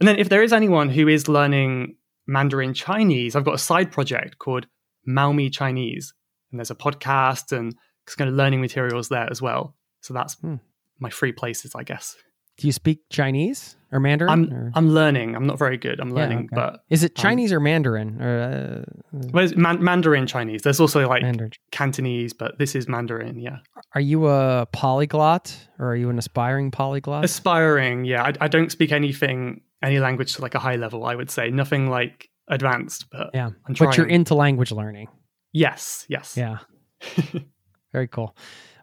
And then if there is anyone who is learning Mandarin Chinese, I've got a side project called Maomi Chinese, and there's a podcast and kind of learning materials there as well. So that's hmm. my free places, I guess. Do you speak Chinese or Mandarin? I'm, or? I'm learning. I'm not very good. I'm learning, yeah, okay. But is it Chinese um, or Mandarin? Or uh, well, it's man- Mandarin Chinese. There's also like Mandarin. Cantonese, but this is Mandarin. Yeah. Are you a polyglot, or are you an aspiring polyglot? Aspiring, yeah. I, I don't speak anything, any language to like a high level. I would say nothing like advanced, but yeah. I'm trying. But you're into language learning. Yes. Yes. Yeah. Very cool.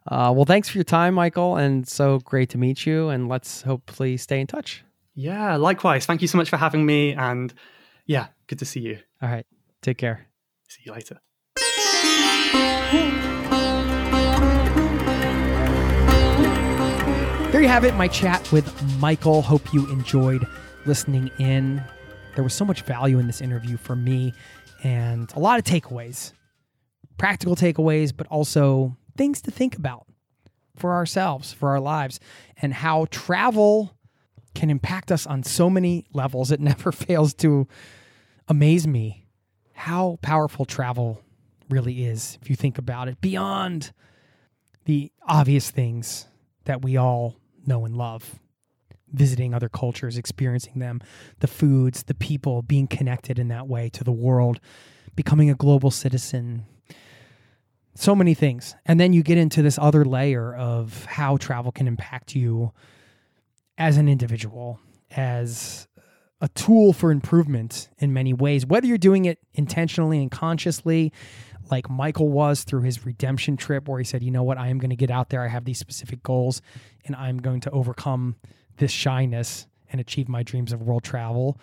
Uh, well, thanks for your time, Michael, and so great to meet you, and let's hopefully stay in touch. Yeah, likewise. Thank you so much for having me, and yeah, good to see you. All right, take care. See you later. There you have it, my chat with Michael. Hope you enjoyed listening in. There was so much value in this interview for me, and a lot of takeaways, practical takeaways, but also things to think about for ourselves, for our lives, and how travel can impact us on so many levels. It never fails to amaze me how powerful travel really is, if you think about it, beyond the obvious things that we all know and love. Visiting other cultures, experiencing them, the foods, the people, being connected in that way to the world, becoming a global citizen. So many things. And then you get into this other layer of how travel can impact you as an individual, as a tool for improvement in many ways, whether you're doing it intentionally and consciously, like Michael was through his redemption trip, where he said, you know what, I am going to get out there. I have these specific goals, and I'm going to overcome this shyness and achieve my dreams of world travel.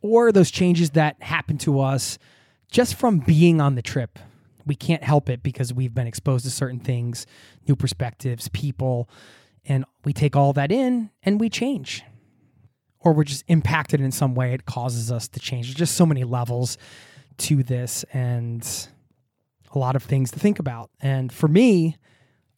Or those changes that happen to us just from being on the trip. We can't help it because we've been exposed to certain things, new perspectives, people, and we take all that in and we change. Or we're just impacted in some way. It causes us to change. There's just so many levels to this and a lot of things to think about. And for me,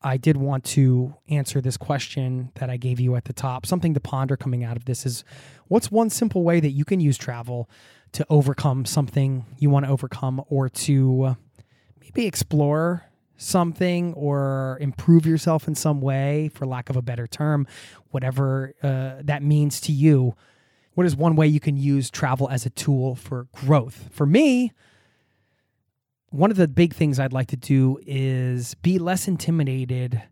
I did want to answer this question that I gave you at the top. Something to ponder coming out of this is, what's one simple way that you can use travel to overcome something you want to overcome, or to maybe explore something or improve yourself in some way, for lack of a better term, whatever uh, that means to you. What is one way you can use travel as a tool for growth? For me, one of the big things I'd like to do is be less intimidated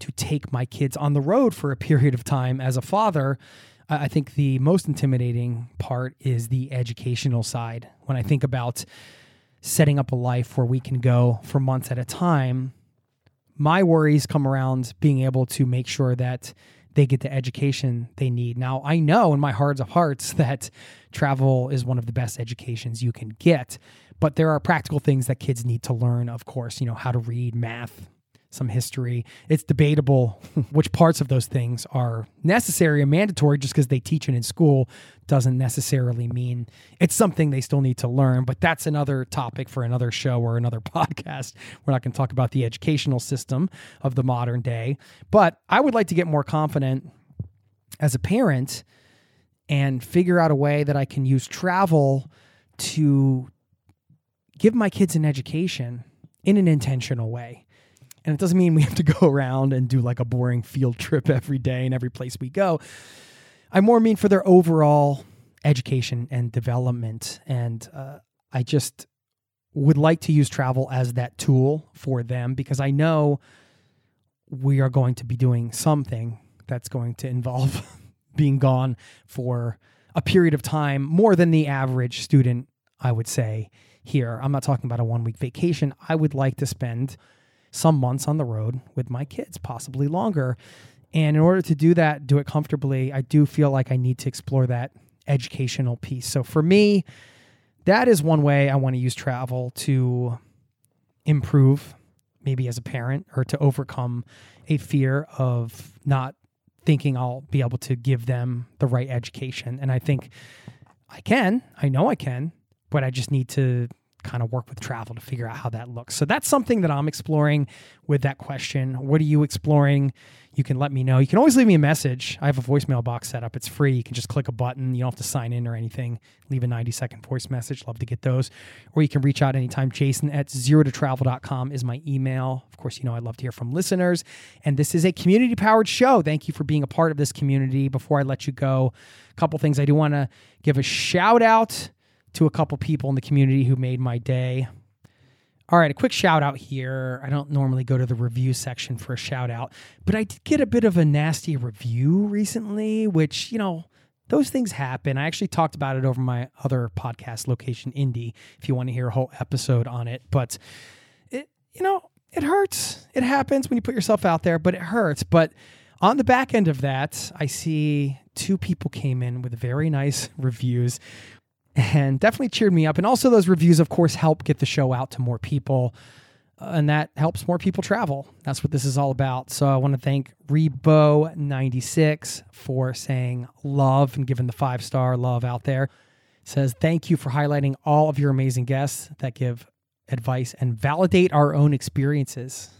to take my kids on the road for a period of time. As a father, I think the most intimidating part is the educational side. When I think about setting up a life where we can go for months at a time, my worries come around being able to make sure that they get the education they need. Now, I know in my heart of hearts that travel is one of the best educations you can get, but there are practical things that kids need to learn, of course, you know, how to read, math, some history. It's debatable which parts of those things are necessary and mandatory. Just because they teach it in school doesn't necessarily mean it's something they still need to learn, but that's another topic for another show or another podcast. We're not going to talk about the educational system of the modern day, but I would like to get more confident as a parent and figure out a way that I can use travel to give my kids an education in an intentional way. And it doesn't mean we have to go around and do like a boring field trip every day and every place we go. I more mean for their overall education and development. And uh, I just would like to use travel as that tool for them, because I know we are going to be doing something that's going to involve being gone for a period of time, more than the average student, I would say, here. I'm not talking about a one-week vacation. I would like to spend some months on the road with my kids, possibly longer. And in order to do that, do it comfortably, I do feel like I need to explore that educational piece. So for me, that is one way I want to use travel to improve, maybe as a parent, or to overcome a fear of not thinking I'll be able to give them the right education. And I think I can, I know I can, but I just need to kind of work with travel to figure out how that looks. So that's something that I'm exploring with that question. What are you exploring? You can let me know. You can always leave me a message. I have a voicemail box set up. It's free. You can just click a button. You don't have to sign in or anything. Leave a ninety second voice message. Love to get those. Or you can reach out anytime. Jason at zero to travel dot com is my email. Of course, you know I love to hear from listeners. And this is a community-powered show. Thank you for being a part of this community. Before I let you go, a couple things. I do want to give a shout-out to a couple people in the community who made my day. All right, a quick shout out here. I don't normally go to the review section for a shout out, but I did get a bit of a nasty review recently, which, you know, those things happen. I actually talked about it over my other podcast, Location Indie, if you want to hear a whole episode on it. But, it, you know, it hurts. It happens when you put yourself out there, but it hurts. But on the back end of that, I see two people came in with very nice reviews, and definitely cheered me up. And also those reviews, of course, help get the show out to more people. Uh, and that helps more people travel. That's what this is all about. So I want to thank Rebo ninety-six for saying love and giving the five-star love out there. It says, thank you for highlighting all of your amazing guests that give advice and validate our own experiences.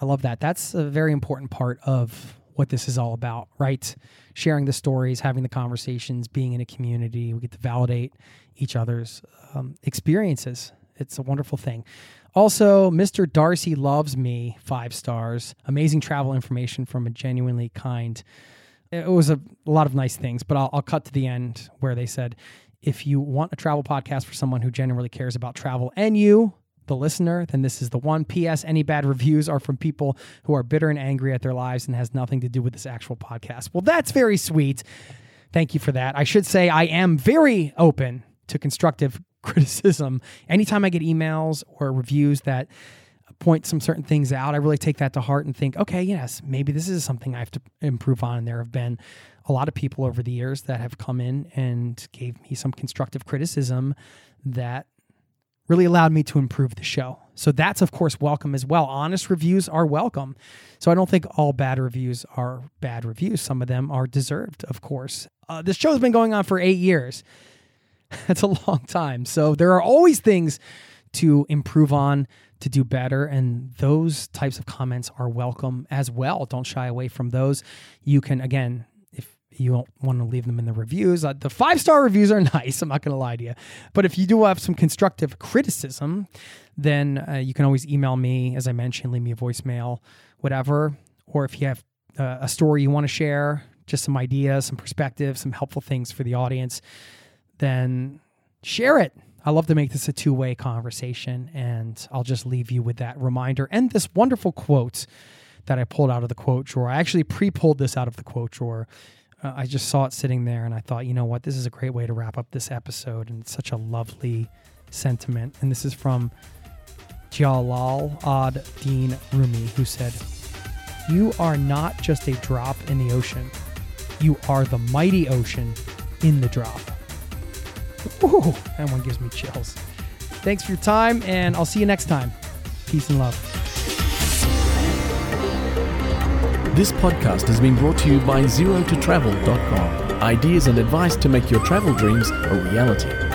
I love that. That's a very important part of what this is all about, right? Sharing the stories, having the conversations, being in a community. We get to validate each other's um, experiences. It's a wonderful thing. Also, Mister Darcy loves me, five stars. Amazing travel information from a genuinely kind. It was a lot of nice things, but I'll, I'll cut to the end where they said, if you want a travel podcast for someone who genuinely cares about travel and you, the listener, then this is the one. P S. Any bad reviews are from people who are bitter and angry at their lives and has nothing to do with this actual podcast. Well, that's very sweet. Thank you for that. I should say I am very open to constructive criticism. Anytime I get emails or reviews that point some certain things out, I really take that to heart and think, okay, yes, maybe this is something I have to improve on. And there have been a lot of people over the years that have come in and gave me some constructive criticism that really allowed me to improve the show. So that's, of course, welcome as well. Honest reviews are welcome. So I don't think all bad reviews are bad reviews. Some of them are deserved, of course. Uh, this show has been going on for eight years. That's a long time. So there are always things to improve on, to do better, and those types of comments are welcome as well. Don't shy away from those. You can, again, you don't want to leave them in the reviews. Uh, the five-star reviews are nice. I'm not going to lie to you. But if you do have some constructive criticism, then uh, you can always email me, as I mentioned, leave me a voicemail, whatever. Or if you have uh, a story you want to share, just some ideas, some perspectives, some helpful things for the audience, then share it. I love to make this a two-way conversation, and I'll just leave you with that reminder and this wonderful quote that I pulled out of the quote drawer. I actually pre-pulled this out of the quote drawer uh, I just saw it sitting there and I thought, you know what, this is a great way to wrap up this episode, and it's such a lovely sentiment. And this is from Jalal ad-Din Rumi, who said, "You are not just a drop in the ocean. You are the mighty ocean in the drop." Ooh, that one gives me chills. Thanks for your time, and I'll see you next time. Peace and love. This podcast has been brought to you by zero to travel dot com. Ideas and advice to make your travel dreams a reality.